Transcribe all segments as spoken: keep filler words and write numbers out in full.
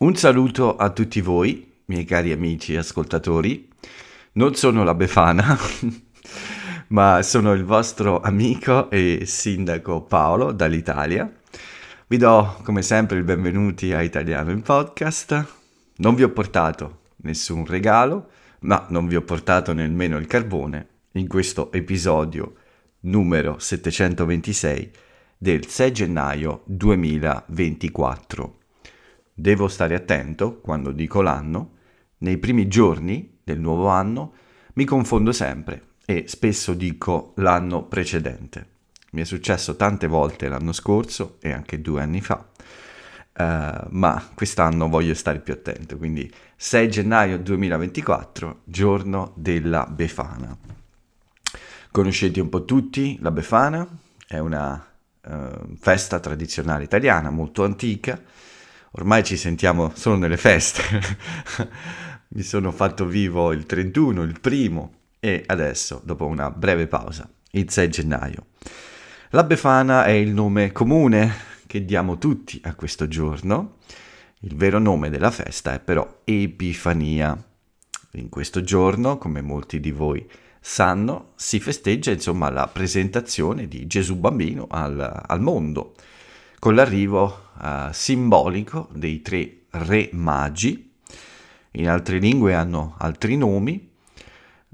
Un saluto a tutti voi, miei cari amici e ascoltatori. Non sono la Befana, ma sono il vostro amico e sindaco Paolo dall'Italia. Vi do, come sempre, il benvenuti a Italiano in Podcast. Non vi ho portato nessun regalo, ma non vi ho portato nemmeno il carbone in questo episodio numero settecentoventisei del sei gennaio duemilaventiquattro. Devo stare attento quando dico l'anno. Nei primi giorni del nuovo anno mi confondo sempre e spesso dico l'anno precedente. Mi è successo tante volte l'anno scorso e anche due anni fa, uh, ma quest'anno voglio stare più attento, quindi sei gennaio duemilaventiquattro, giorno della Befana. Conoscete un po' tutti la Befana, è una uh, festa tradizionale italiana molto antica. Ormai ci sentiamo solo nelle feste. Mi sono fatto vivo il trentuno, il primo e adesso, dopo una breve pausa, il sei gennaio. La Befana è il nome comune che diamo tutti a questo giorno. Il vero nome della festa è però Epifania. In questo giorno, come molti di voi sanno, si festeggia insomma la presentazione di Gesù Bambino al, al mondo, con l'arrivo uh, simbolico dei tre re magi. In altre lingue hanno altri nomi.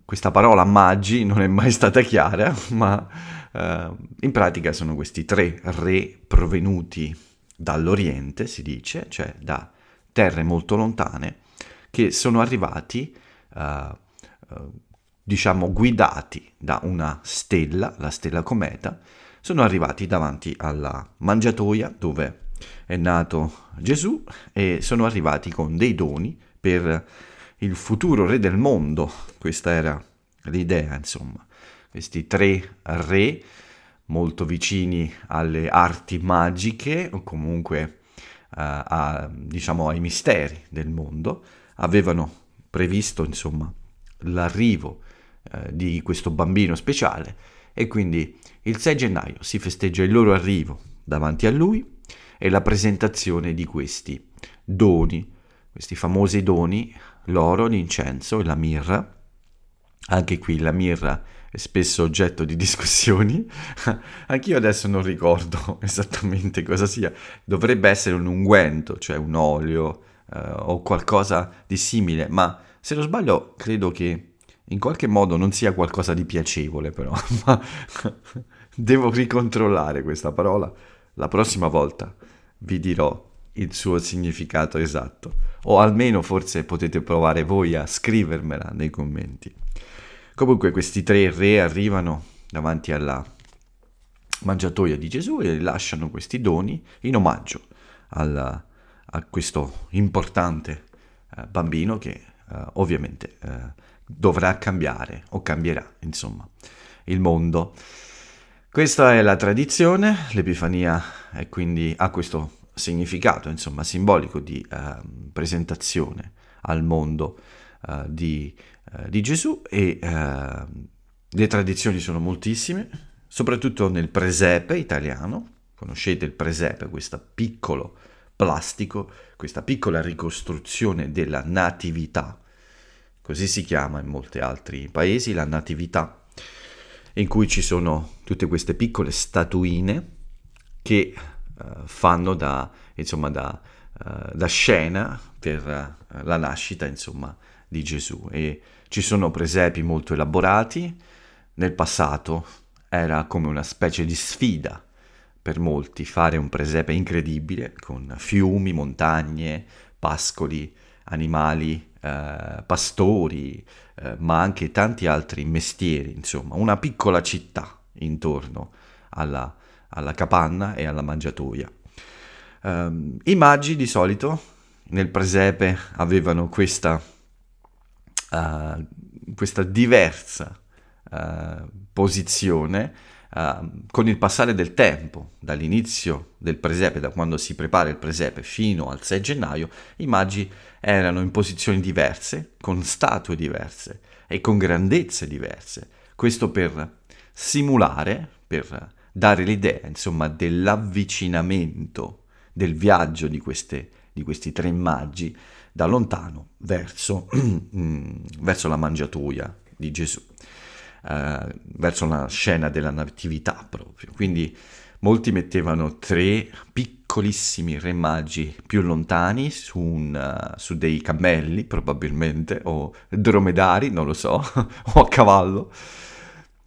Questa parola magi non è mai stata chiara, ma uh, in pratica sono questi tre re provenuti dall'Oriente, si dice, cioè da terre molto lontane, che sono arrivati, uh, uh, diciamo, guidati da una stella, la stella cometa. Sono arrivati davanti alla mangiatoia dove è nato Gesù e sono arrivati con dei doni per il futuro re del mondo. Questa era l'idea, insomma. Questi tre re molto vicini alle arti magiche o comunque uh, a, diciamo ai misteri del mondo avevano previsto, insomma, l'arrivo uh, di questo bambino speciale. E quindi il sei gennaio si festeggia il loro arrivo davanti a lui e la presentazione di questi doni, questi famosi doni, l'oro, l'incenso e la mirra. Anche qui la mirra è spesso oggetto di discussioni. Anch'io adesso non ricordo esattamente cosa sia. Dovrebbe essere un unguento, cioè un olio eh, o qualcosa di simile, ma se non sbaglio credo che in qualche modo non sia qualcosa di piacevole, però, ma devo ricontrollare questa parola. La prossima volta vi dirò il suo significato esatto, o almeno forse potete provare voi a scrivermela nei commenti. Comunque questi tre re arrivano davanti alla mangiatoia di Gesù e lasciano questi doni in omaggio alla, a questo importante eh, bambino che eh, ovviamente... Eh, dovrà cambiare o cambierà, insomma, il mondo. Questa è la tradizione. L'Epifania è quindi, ha questo significato, insomma, simbolico di eh, presentazione al mondo eh, di, eh, di Gesù e eh, le tradizioni sono moltissime, soprattutto nel presepe italiano. Conoscete il presepe, questo piccolo plastico, questa piccola ricostruzione della natività. Così si chiama in molti altri paesi, la natività, in cui ci sono tutte queste piccole statuine che eh, fanno da, insomma, da, eh, da scena per eh, la nascita, insomma, di Gesù. E ci sono presepi molto elaborati. Nel passato era come una specie di sfida per molti fare un presepe incredibile con fiumi, montagne, pascoli, animali, Uh, pastori, uh, ma anche tanti altri mestieri, insomma, una piccola città intorno alla, alla capanna e alla mangiatoia. Uh, i magi di solito nel presepe avevano questa, uh, questa diversa uh, posizione uh, con il passare del tempo, dall'inizio del presepe, da quando si prepara il presepe fino al sei gennaio, i magi erano in posizioni diverse, con statue diverse e con grandezze diverse. Questo per simulare, per dare l'idea, insomma, dell'avvicinamento, del viaggio di queste di questi tre maggi da lontano verso, verso la mangiatoia di Gesù, eh, verso la scena della Natività proprio. Quindi molti mettevano tre piccolissimi re magi più lontani su, un, uh, su dei cammelli probabilmente, o dromedari, non lo so, o a cavallo.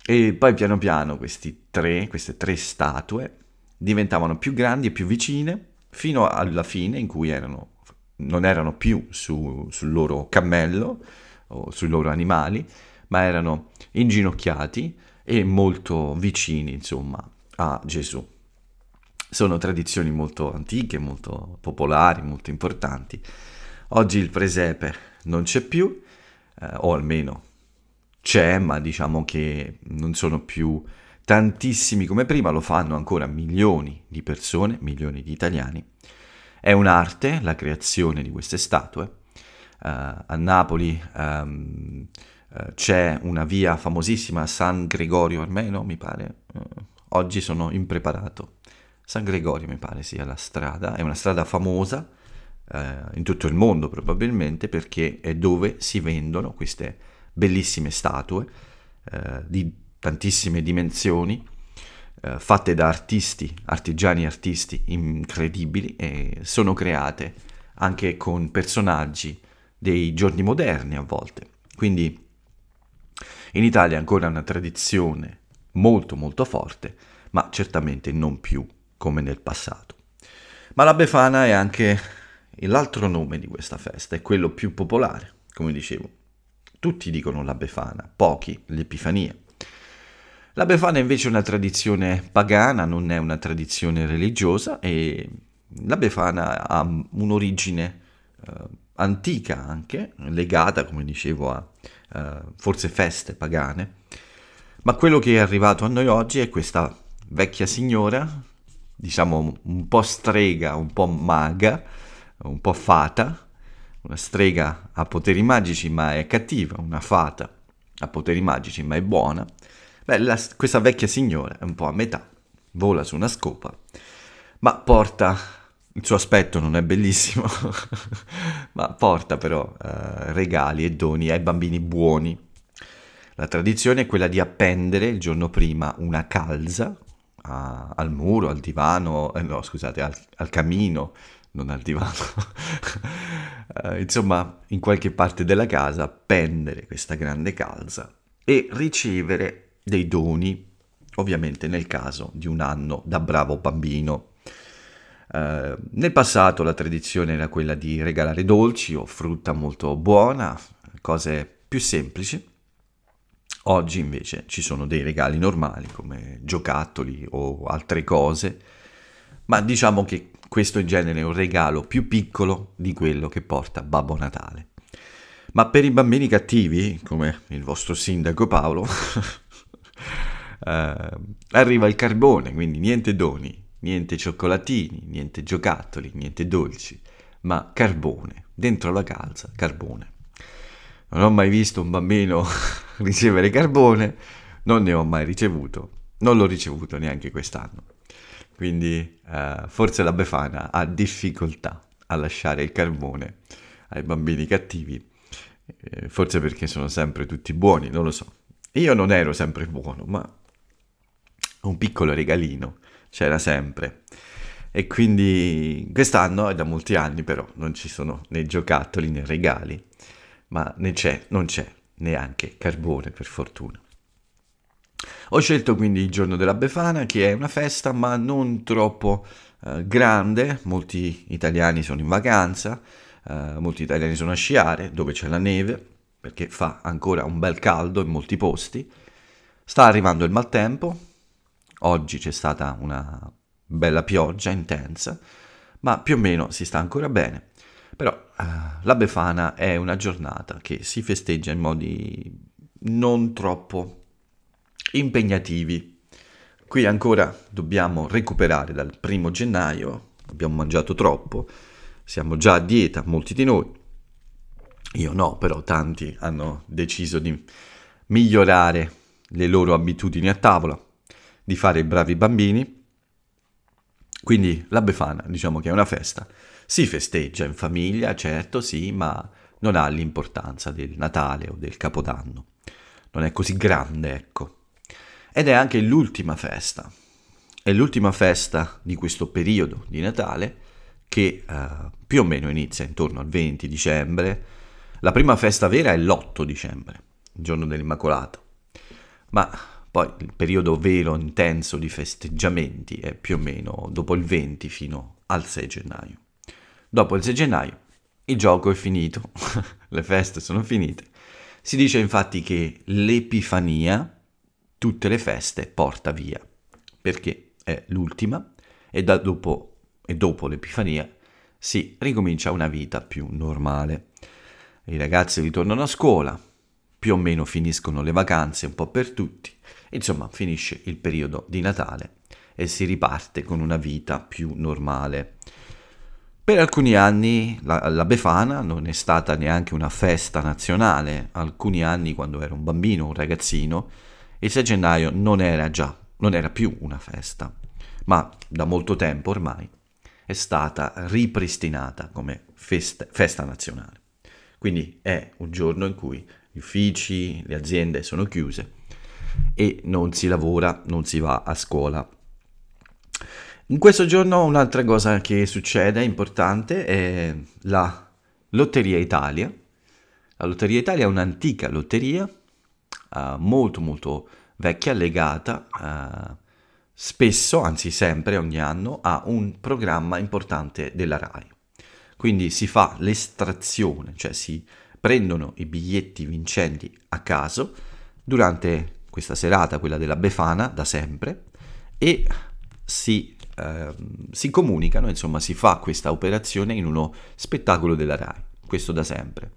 E poi piano piano questi tre, queste tre statue diventavano più grandi e più vicine, fino alla fine in cui erano, non erano più su, sul loro cammello o sui loro animali, ma erano inginocchiati e molto vicini, insomma, a Gesù. Sono tradizioni molto antiche, molto popolari, molto importanti. Oggi il presepe non c'è più, eh, o almeno c'è, ma diciamo che non sono più tantissimi come prima, lo fanno ancora milioni di persone, milioni di italiani. È un'arte la creazione di queste statue. Uh, a Napoli um, uh, c'è una via famosissima, San Gregorio Armeno, mi pare, uh, oggi sono impreparato, San Gregorio mi pare sia la strada, è una strada famosa uh, in tutto il mondo probabilmente, perché è dove si vendono queste bellissime statue uh, di tantissime dimensioni, eh, fatte da artisti, artigiani artisti incredibili, e sono create anche con personaggi dei giorni moderni a volte. Quindi in Italia è ancora una tradizione molto molto forte, ma certamente non più come nel passato. Ma la Befana è anche l'altro nome di questa festa, è quello più popolare, come dicevo. Tutti dicono la Befana, pochi l'Epifania. La Befana invece è una tradizione pagana, non è una tradizione religiosa, e la Befana ha un'origine eh, antica anche, legata, come dicevo, a eh, forse feste pagane, ma quello che è arrivato a noi oggi è questa vecchia signora, diciamo un po' strega, un po' maga, un po' fata, una strega ha poteri magici ma è cattiva, una fata ha poteri magici ma è buona. Beh, la, questa vecchia signora è un po' a metà, vola su una scopa, ma porta, il suo aspetto non è bellissimo, ma porta però eh, regali e doni ai bambini buoni. La tradizione è quella di appendere il giorno prima una calza a, al muro, al divano, eh, no scusate, al, al camino, non al divano, eh, insomma in qualche parte della casa appendere questa grande calza e ricevere dei doni, ovviamente nel caso di un anno da bravo bambino. Eh, nel passato la tradizione era quella di regalare dolci o frutta molto buona, cose più semplici. Oggi invece ci sono dei regali normali come giocattoli o altre cose, ma diciamo che questo in genere è un regalo più piccolo di quello che porta Babbo Natale. Ma per i bambini cattivi, come il vostro sindaco Paolo, Uh, arriva il carbone, quindi niente doni, niente cioccolatini, niente giocattoli, niente dolci, ma carbone, dentro la calza, carbone. Non ho mai visto un bambino ricevere carbone, non ne ho mai ricevuto, non l'ho ricevuto neanche quest'anno, quindi uh, forse la Befana ha difficoltà a lasciare il carbone ai bambini cattivi, eh, forse perché sono sempre tutti buoni, non lo so. Io non ero sempre buono, ma un piccolo regalino c'era sempre. E quindi quest'anno, è da molti anni però, non ci sono né giocattoli né regali, ma ne c'è, non c'è neanche carbone, per fortuna. Ho scelto quindi il giorno della Befana, che è una festa ma non troppo eh, grande. Molti italiani sono in vacanza, eh, molti italiani sono a sciare, dove c'è la neve, perché fa ancora un bel caldo in molti posti. Sta arrivando il maltempo, oggi c'è stata una bella pioggia intensa, ma più o meno si sta ancora bene. Però eh, la Befana è una giornata che si festeggia in modi non troppo impegnativi. Qui ancora dobbiamo recuperare dal primo gennaio, abbiamo mangiato troppo, siamo già a dieta, molti di noi. Io no, però tanti hanno deciso di migliorare le loro abitudini a tavola, di fare i bravi bambini. Quindi la Befana, diciamo che è una festa Si festeggia in famiglia, certo, sì, ma non ha l'importanza del Natale o del Capodanno. Non è così grande, ecco. Ed è anche l'ultima festa. È l'ultima festa di questo periodo di Natale che eh, più o meno inizia intorno al venti dicembre. La prima festa vera è l'otto dicembre, il giorno dell'Immacolata. Ma poi il periodo vero intenso di festeggiamenti è più o meno dopo il venti fino al sei gennaio. Dopo il sei gennaio il gioco è finito, le feste sono finite. Si dice infatti che l'Epifania tutte le feste porta via, perché è l'ultima e, da dopo, e dopo l'Epifania si ricomincia una vita più normale. I ragazzi ritornano a scuola, più o meno finiscono le vacanze un po' per tutti, insomma finisce il periodo di Natale e si riparte con una vita più normale. Per alcuni anni la, la Befana non è stata neanche una festa nazionale. Alcuni anni, quando ero un bambino, un ragazzino, il sei gennaio non era già, non era più una festa, ma da molto tempo ormai è stata ripristinata come festa, festa nazionale. Quindi è un giorno in cui gli uffici, le aziende sono chiuse e non si lavora, non si va a scuola. In questo giorno un'altra cosa che succede importante è la Lotteria Italia. La Lotteria Italia è un'antica lotteria, eh, molto molto vecchia, legata eh, spesso, anzi sempre, ogni anno, a un programma importante della RAI. Quindi si fa l'estrazione, cioè si prendono i biglietti vincenti a caso durante questa serata, quella della Befana, da sempre, e si... Uh, si comunicano, insomma si fa questa operazione in uno spettacolo della RAI, questo da sempre.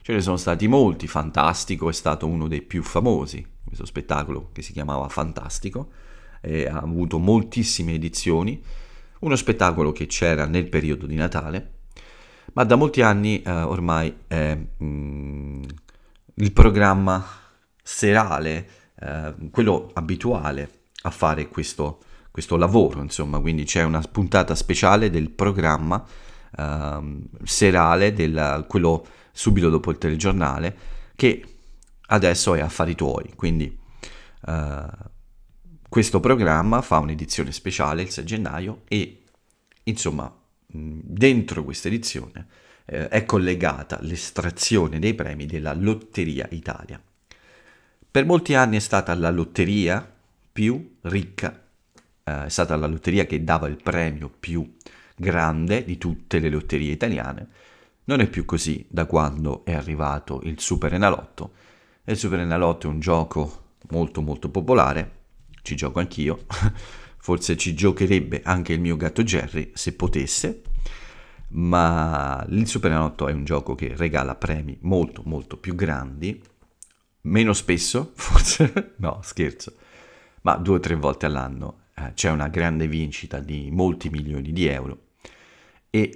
Ce ne sono stati molti, Fantastico è stato uno dei più famosi, questo spettacolo che si chiamava Fantastico, e ha avuto moltissime edizioni, uno spettacolo che c'era nel periodo di Natale, ma da molti anni uh, ormai è mm, il programma serale, uh, quello abituale a fare questo questo lavoro, insomma, quindi c'è una puntata speciale del programma ehm, serale, del, quello subito dopo il telegiornale, che adesso è Affari Tuoi, quindi eh, questo programma fa un'edizione speciale il sei gennaio e, insomma, dentro questa edizione eh, è collegata l'estrazione dei premi della Lotteria Italia. Per molti anni è stata la lotteria più ricca, è stata la lotteria che dava il premio più grande di tutte le lotterie italiane. Non è più così da quando è arrivato il SuperEnalotto. Il SuperEnalotto è un gioco molto molto popolare, ci gioco anch'io, forse ci giocherebbe anche il mio gatto Jerry se potesse, ma il SuperEnalotto è un gioco che regala premi molto molto più grandi, meno spesso forse, no scherzo, ma due o tre volte all'anno c'è una grande vincita di molti milioni di euro e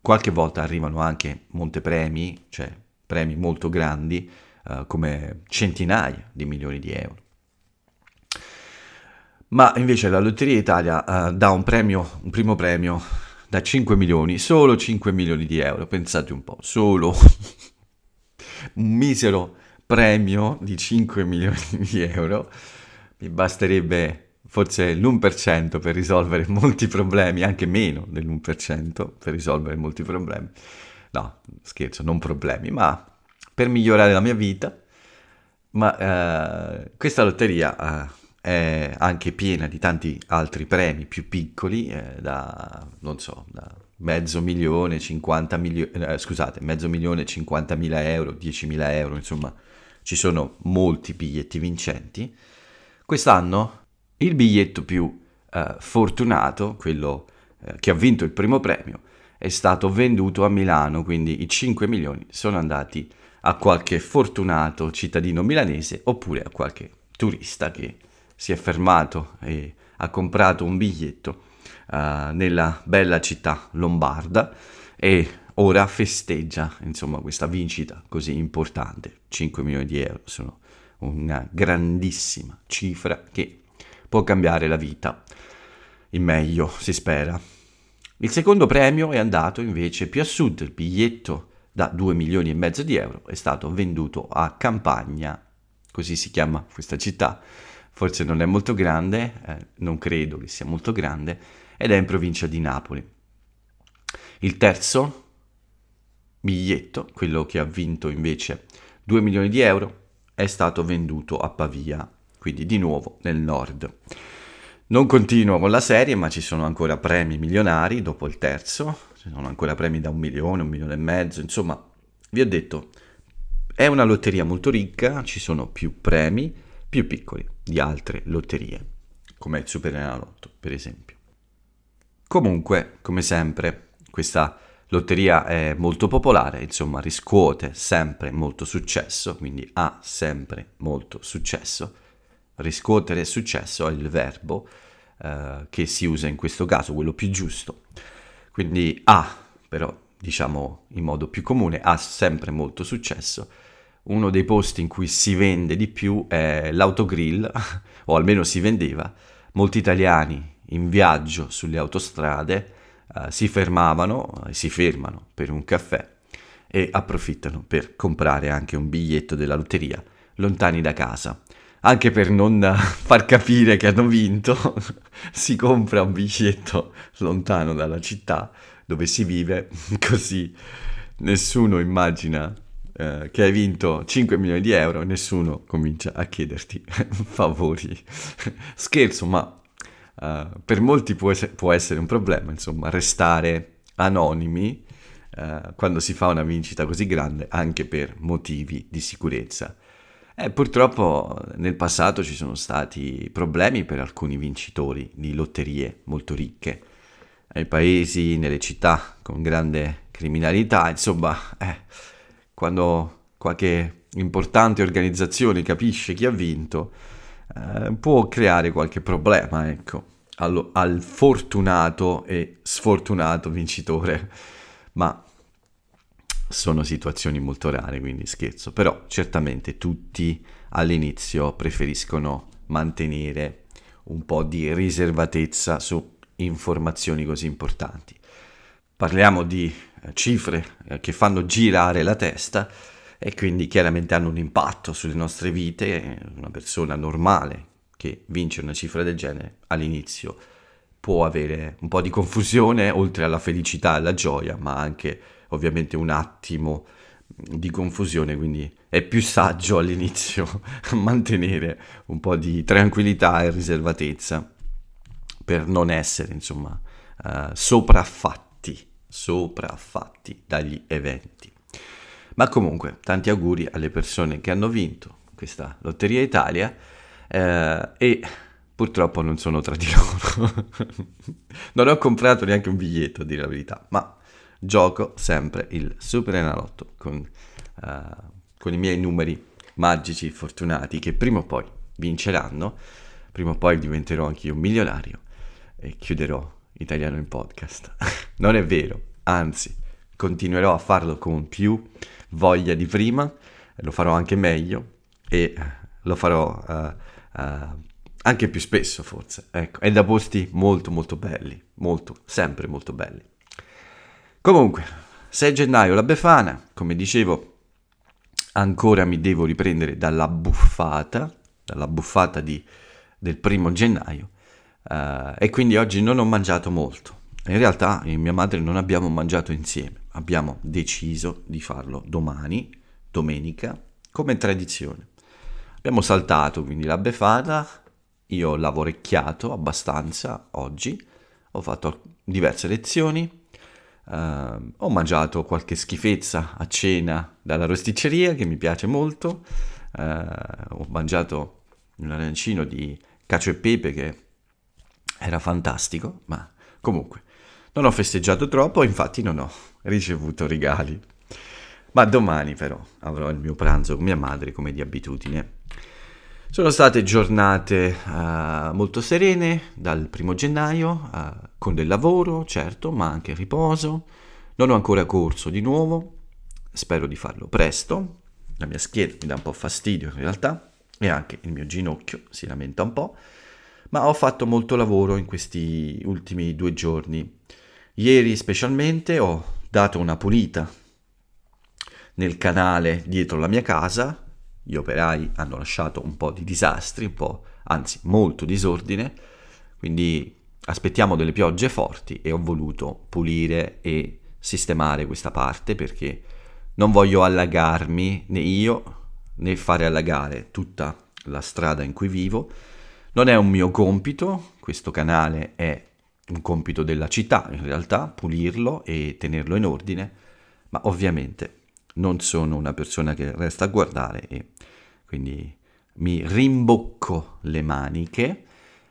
qualche volta arrivano anche montepremi, cioè premi molto grandi eh, come centinaia di milioni di euro. Ma invece la Lotteria Italia eh, dà un premio, un primo premio da cinque milioni, solo cinque milioni di euro, pensate un po', solo un misero premio di cinque milioni di euro, mi basterebbe forse l'uno per cento per risolvere molti problemi, anche meno dell'uno per cento per risolvere molti problemi. No, scherzo, non problemi, ma per migliorare la mia vita. Ma eh, questa lotteria eh, è anche piena di tanti altri premi più piccoli, eh, da, non so, da mezzo milione, cinquanta milioni, eh, scusate, mezzo milione, cinquantamila euro, diecimila euro, insomma, ci sono molti biglietti vincenti. Quest'anno il biglietto più eh, fortunato, quello eh, che ha vinto il primo premio, è stato venduto a Milano, quindi i cinque milioni sono andati a qualche fortunato cittadino milanese oppure a qualche turista che si è fermato e ha comprato un biglietto eh, nella bella città lombarda e ora festeggia, insomma, questa vincita così importante. cinque milioni di euro sono una grandissima cifra che può cambiare la vita, in meglio, si spera. Il secondo premio è andato invece più a sud, il biglietto da due milioni e mezzo di euro è stato venduto a Campania, così si chiama questa città, forse non è molto grande, eh, non credo che sia molto grande, ed è in provincia di Napoli. Il terzo biglietto, quello che ha vinto invece due milioni di euro, è stato venduto a Pavia, quindi di nuovo nel nord. Non continuo con la serie, ma ci sono ancora premi milionari dopo il terzo, ci sono ancora premi da un milione, un milione e mezzo, insomma, vi ho detto, è una lotteria molto ricca, ci sono più premi più piccoli di altre lotterie, come il SuperEnalotto, per esempio. Comunque, come sempre, questa lotteria è molto popolare, insomma, riscuote sempre molto successo, quindi ha sempre molto successo. Riscuotere successo è il verbo eh, che si usa in questo caso, quello più giusto. Quindi ha, però diciamo in modo più comune, ha sempre molto successo. Uno dei posti in cui si vende di più è l'autogrill, o almeno si vendeva. Molti italiani in viaggio sulle autostrade eh, si fermavano e si fermano per un caffè e approfittano per comprare anche un biglietto della lotteria lontani da casa. Anche per non far capire che hanno vinto, si compra un biglietto lontano dalla città dove si vive, così nessuno immagina eh, che hai vinto cinque milioni di euro, nessuno comincia a chiederti favori. Scherzo, ma eh, per molti può, es- può essere un problema, insomma, restare anonimi eh, quando si fa una vincita così grande, anche per motivi di sicurezza. Eh, purtroppo nel passato ci sono stati problemi per alcuni vincitori di lotterie molto ricche, ai paesi, nelle città con grande criminalità, insomma, eh, quando qualche importante organizzazione capisce chi ha vinto, eh, può creare qualche problema, ecco, allo, al fortunato e sfortunato vincitore, ma sono situazioni molto rare, quindi scherzo, però certamente tutti all'inizio preferiscono mantenere un po' di riservatezza su informazioni così importanti. Parliamo di cifre che fanno girare la testa e quindi chiaramente hanno un impatto sulle nostre vite. Una persona normale che vince una cifra del genere all'inizio può avere un po' di confusione, oltre alla felicità e alla gioia, ma anche ovviamente un attimo di confusione, quindi è più saggio all'inizio mantenere un po' di tranquillità e riservatezza per non essere, insomma, eh, sopraffatti, sopraffatti dagli eventi. Ma comunque, tanti auguri alle persone che hanno vinto questa Lotteria Italia eh, e purtroppo non sono tra di loro. Non ho comprato neanche un biglietto, a dire la verità, ma gioco sempre il SuperEnalotto con, uh, con i miei numeri magici fortunati, che prima o poi vinceranno, prima o poi diventerò anch'io un milionario e chiuderò Italiano in Podcast. Non è vero, anzi, continuerò a farlo con più voglia di prima, lo farò anche meglio e lo farò uh, uh, anche più spesso forse, ecco, e da posti molto molto belli, molto, sempre molto belli. Comunque, sei gennaio la Befana, come dicevo, ancora mi devo riprendere dalla buffata, dalla buffata di, del primo gennaio, uh, e quindi oggi non ho mangiato molto. In realtà io e mia madre non abbiamo mangiato insieme, abbiamo deciso di farlo domani, domenica, come tradizione. Abbiamo saltato quindi la Befana, io ho lavorecchiato abbastanza oggi, ho fatto diverse lezioni. Uh, ho mangiato qualche schifezza a cena dalla rosticceria che mi piace molto, uh, ho mangiato un arancino di cacio e pepe che era fantastico, ma comunque non ho festeggiato troppo, infatti non ho ricevuto regali, ma domani però avrò il mio pranzo con mia madre come di abitudine. Sono state giornate uh, molto serene dal primo gennaio, uh, con del lavoro, certo, ma anche riposo. Non ho ancora corso di nuovo, spero di farlo presto. La mia schiena mi dà un po' fastidio in realtà e anche il mio ginocchio si lamenta un po', ma ho fatto molto lavoro in questi ultimi due giorni. Ieri specialmente ho dato una pulita nel canale dietro la mia casa. Gli operai hanno lasciato un po' di disastri, un po', anzi molto disordine, quindi aspettiamo delle piogge forti e ho voluto pulire e sistemare questa parte perché non voglio allagarmi né io né fare allagare tutta la strada in cui vivo. Non è un mio compito, questo canale è un compito della città in realtà, pulirlo e tenerlo in ordine, ma ovviamente non sono una persona che resta a guardare e quindi mi rimbocco le maniche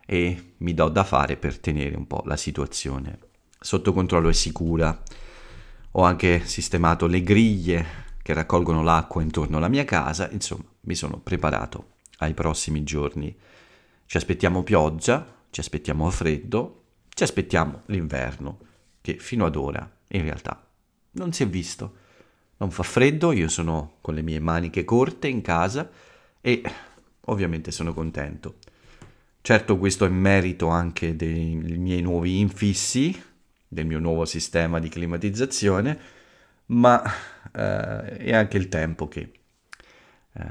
e mi do da fare per tenere un po' la situazione sotto controllo e sicura. Ho anche sistemato le griglie che raccolgono l'acqua intorno alla mia casa, insomma mi sono preparato ai prossimi giorni. Ci aspettiamo pioggia, ci aspettiamo freddo, ci aspettiamo l'inverno che fino ad ora in realtà non si è visto. Non fa freddo, io sono con le mie maniche corte in casa e ovviamente sono contento. Certo questo è merito anche dei miei nuovi infissi, del mio nuovo sistema di climatizzazione, ma eh, è anche il tempo che eh,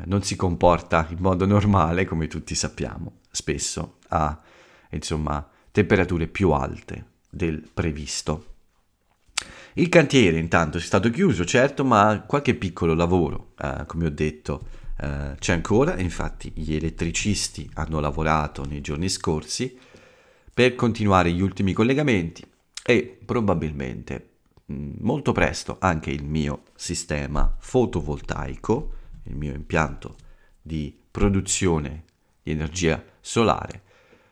non si comporta in modo normale, come tutti sappiamo, spesso a insomma temperature più alte del previsto. Il cantiere intanto è stato chiuso, certo, ma qualche piccolo lavoro, eh, come ho detto, eh, c'è ancora. Infatti gli elettricisti hanno lavorato nei giorni scorsi per continuare gli ultimi collegamenti e probabilmente mh, molto presto anche il mio sistema fotovoltaico, il mio impianto di produzione di energia solare,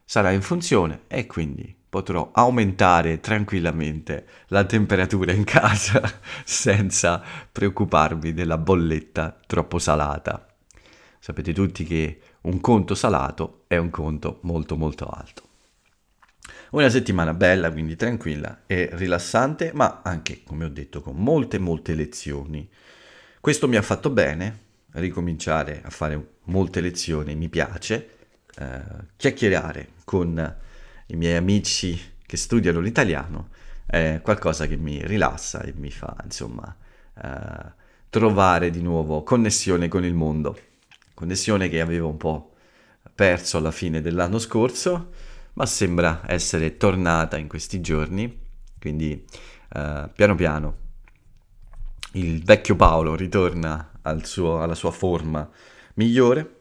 sarà in funzione e quindi potrò aumentare tranquillamente la temperatura in casa senza preoccuparmi della bolletta troppo salata. Sapete tutti che un conto salato è un conto molto molto alto. Una settimana bella, quindi tranquilla e rilassante, ma anche, come ho detto, con molte molte lezioni. Questo mi ha fatto bene, ricominciare a fare molte lezioni mi piace, eh, chiacchierare con i miei amici che studiano l'italiano è qualcosa che mi rilassa e mi fa, insomma, eh, trovare di nuovo connessione con il mondo. Connessione che avevo un po' perso alla fine dell'anno scorso, ma sembra essere tornata in questi giorni. Quindi, eh, piano piano, il vecchio Paolo ritorna al suo, alla sua forma migliore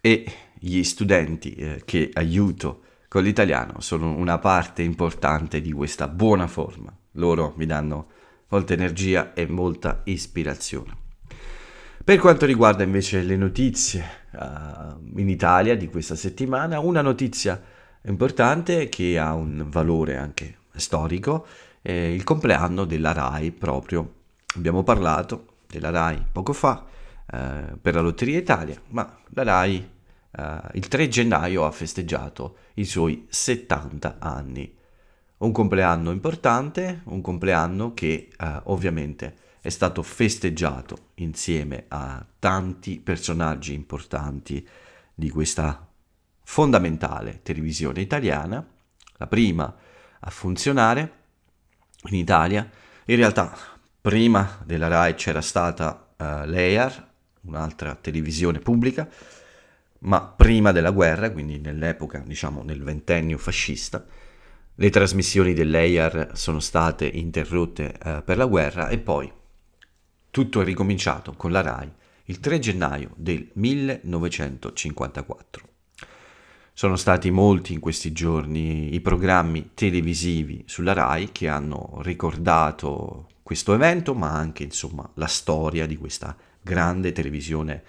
e gli studenti eh, che aiuto con l'italiano sono una parte importante di questa buona forma. Loro mi danno molta energia e molta ispirazione. Per quanto riguarda invece le notizie uh, in Italia di questa settimana, una notizia importante che ha un valore anche storico è il compleanno della RAI proprio. Abbiamo parlato della RAI poco fa uh, per la Lotteria Italia, ma la RAI Uh, il tre gennaio ha festeggiato i suoi settanta anni, un compleanno importante, un compleanno che uh, ovviamente è stato festeggiato insieme a tanti personaggi importanti di questa fondamentale televisione italiana, la prima a funzionare in Italia. In realtà prima della RAI c'era stata uh, l'E A R, un'altra televisione pubblica, ma prima della guerra, quindi nell'epoca, diciamo nel ventennio fascista, le trasmissioni dell'E I A R sono state interrotte eh, per la guerra e poi tutto è ricominciato con la RAI il tre gennaio del millenovecentocinquantaquattro. Sono stati molti in questi giorni i programmi televisivi sulla RAI che hanno ricordato questo evento, ma anche insomma la storia di questa grande televisione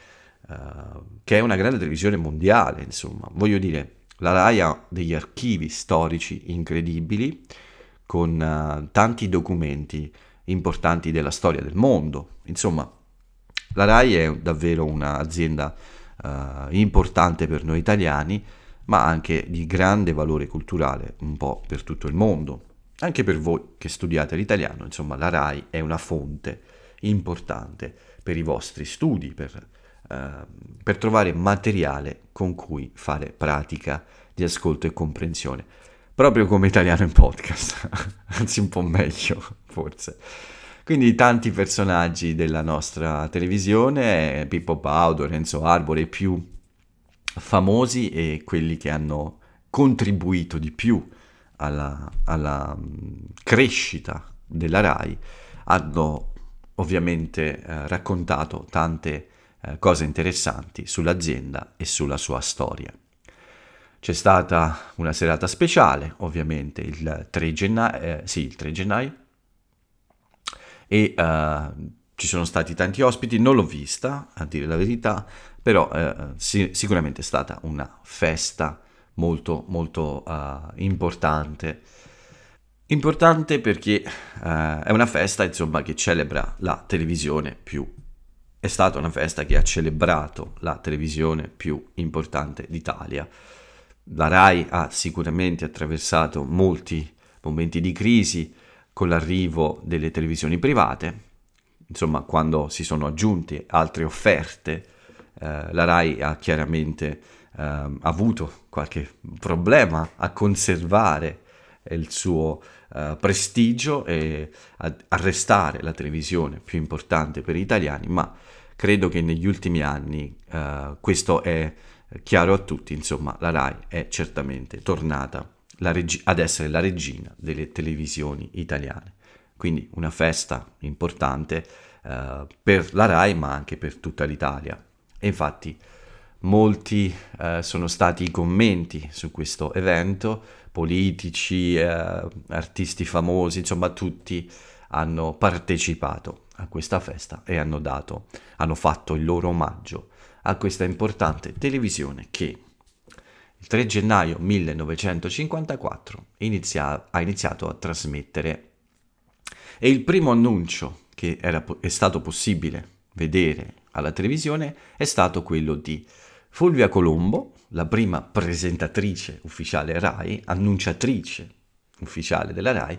che è una grande televisione mondiale, insomma. Voglio dire, la RAI ha degli archivi storici incredibili con uh, tanti documenti importanti della storia del mondo. Insomma, la RAI è davvero un'azienda uh, importante per noi italiani, ma anche di grande valore culturale un po' per tutto il mondo. Anche per voi che studiate l'italiano, insomma, la RAI è una fonte importante per i vostri studi, per per trovare materiale con cui fare pratica di ascolto e comprensione. proprio come Italiano in Podcast, anzi un po' meglio forse. Quindi tanti personaggi della nostra televisione, Pippo Baudo, Renzo Arbore, i più famosi e quelli che hanno contribuito di più alla, alla crescita della RAI, hanno ovviamente eh, raccontato tante eh, cose interessanti sull'azienda e sulla sua storia. C'è stata una serata speciale, ovviamente, il tre gennaio, eh, sì, il tre gennaio, e uh, ci sono stati tanti ospiti, non l'ho vista, a dire la verità, però uh, si- sicuramente è stata una festa molto, molto uh, importante. Importante perché uh, è una festa, insomma, che celebra la televisione più... È stata una festa che ha celebrato la televisione più importante d'Italia. La RAI ha sicuramente attraversato molti momenti di crisi con l'arrivo delle televisioni private, insomma quando si sono aggiunte altre offerte, eh, la RAI ha chiaramente eh, avuto qualche problema a conservare il suo eh, prestigio e a restare la televisione più importante per gli italiani, ma credo che negli ultimi anni eh, questo è chiaro a tutti, insomma, la RAI è certamente tornata la reg- ad essere la regina delle televisioni italiane. Quindi una festa importante eh, per la RAI, ma anche per tutta l'Italia. E infatti molti eh, sono stati i commenti su questo evento, politici, eh, artisti famosi, insomma tutti hanno partecipato a questa festa e hanno dato, hanno fatto il loro omaggio a questa importante televisione che il tre gennaio millenovecentocinquantaquattro inizia- ha iniziato a trasmettere, e il primo annuncio che era po- è stato possibile vedere alla televisione è stato quello di Fulvia Colombo, la prima presentatrice ufficiale RAI, annunciatrice ufficiale della RAI,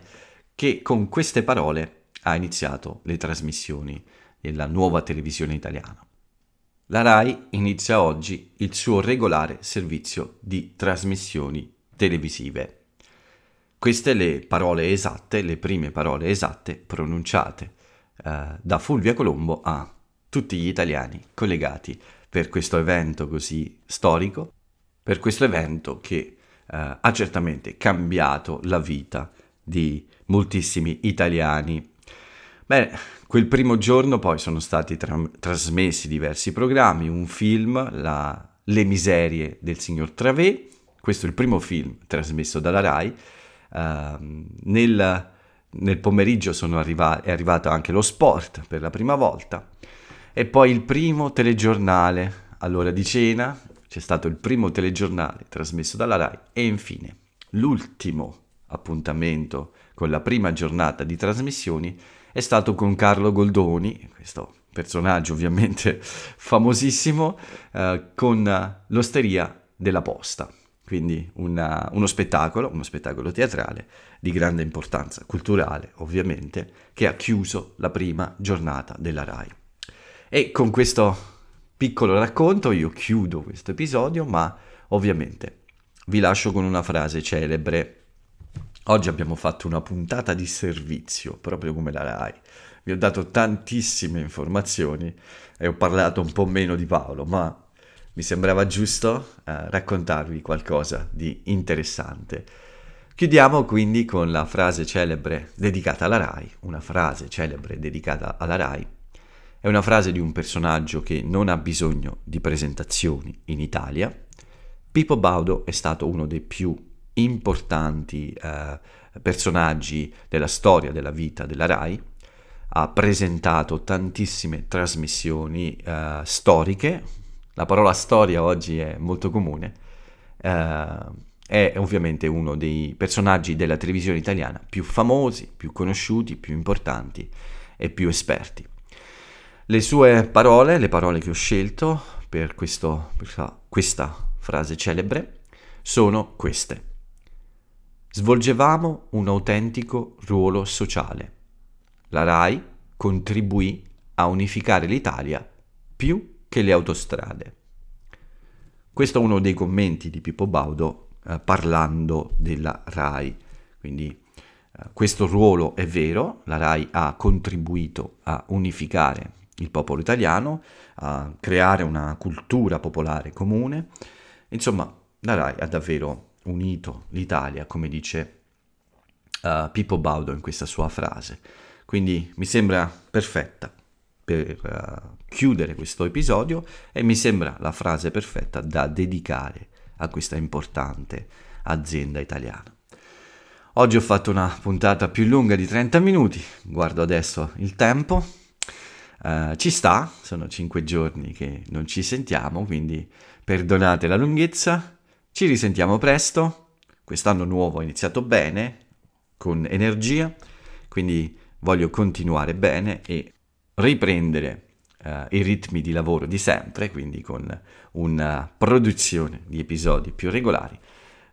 che con queste parole ha iniziato le trasmissioni della nuova televisione italiana. La RAI inizia oggi il suo regolare servizio di trasmissioni televisive. Queste le parole esatte, le prime parole esatte pronunciate eh, da Fulvia Colombo a tutti gli italiani collegati per questo evento così storico, per questo evento che eh, ha certamente cambiato la vita di moltissimi italiani. Beh, quel primo giorno poi sono stati tra- trasmessi diversi programmi, un film, la... Le miserie del signor Travet, questo è il primo film trasmesso dalla RAI, uh, nel, nel pomeriggio sono arriva- è arrivato anche lo sport per la prima volta, e poi il primo telegiornale all'ora di cena, c'è stato il primo telegiornale trasmesso dalla RAI, e infine l'ultimo appuntamento con la prima giornata di trasmissioni è stato con Carlo Goldoni, questo personaggio ovviamente famosissimo, eh, con l'Osteria della Posta, quindi una, uno spettacolo, uno spettacolo teatrale di grande importanza culturale ovviamente, che ha chiuso la prima giornata della RAI. E con questo piccolo racconto io chiudo questo episodio, ma ovviamente vi lascio con una frase celebre. Oggi abbiamo fatto una puntata di servizio, proprio come la RAI. Vi ho dato tantissime informazioni e ho parlato un po' meno di Paolo, ma mi sembrava giusto eh, raccontarvi qualcosa di interessante. Chiudiamo quindi con la frase celebre dedicata alla RAI. Una frase celebre dedicata alla RAI è una frase di un personaggio che non ha bisogno di presentazioni in Italia. Pippo Baudo è stato uno dei più importanti eh, personaggi della storia della vita della RAI, ha presentato tantissime trasmissioni eh, storiche, la parola storia oggi è molto comune, eh, è ovviamente uno dei personaggi della televisione italiana più famosi, più conosciuti, più importanti e più esperti. Le sue parole, le parole che ho scelto per, questo, per questa frase celebre sono queste. Svolgevamo un autentico ruolo sociale. La RAI contribuì a unificare l'Italia più che le autostrade. Questo è uno dei commenti di Pippo Baudo eh, parlando della RAI. Quindi eh, questo ruolo è vero, la RAI ha contribuito a unificare il popolo italiano, a creare una cultura popolare comune. Insomma, la RAI ha davvero unito l'Italia, come dice uh, Pippo Baudo in questa sua frase. Quindi mi sembra perfetta per uh, chiudere questo episodio e mi sembra la frase perfetta da dedicare a questa importante azienda italiana. Oggi ho fatto una puntata più lunga di trenta minuti, guardo adesso il tempo, uh, ci sta, sono cinque giorni che non ci sentiamo, quindi perdonate la lunghezza. Ci risentiamo presto, quest'anno nuovo è iniziato bene, con energia, quindi voglio continuare bene e riprendere eh, i ritmi di lavoro di sempre, quindi con una produzione di episodi più regolari.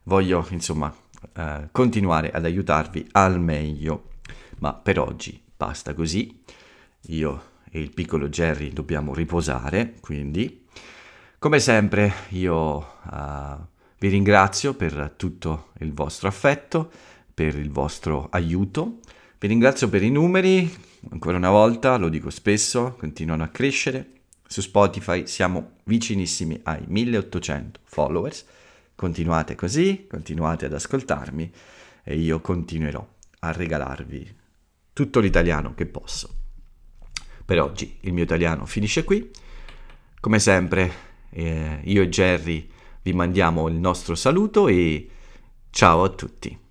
Voglio insomma eh, continuare ad aiutarvi al meglio, ma per oggi basta così. Io e il piccolo Jerry dobbiamo riposare, quindi come sempre io... Eh, Vi ringrazio per tutto il vostro affetto, per il vostro aiuto, vi ringrazio per i numeri, ancora una volta, lo dico spesso, continuano a crescere, su Spotify siamo vicinissimi ai milleottocento followers, continuate così, continuate ad ascoltarmi e io continuerò a regalarvi tutto l'italiano che posso. Per oggi il mio italiano finisce qui, come sempre eh, io e Jerry vi mandiamo il nostro saluto e ciao a tutti.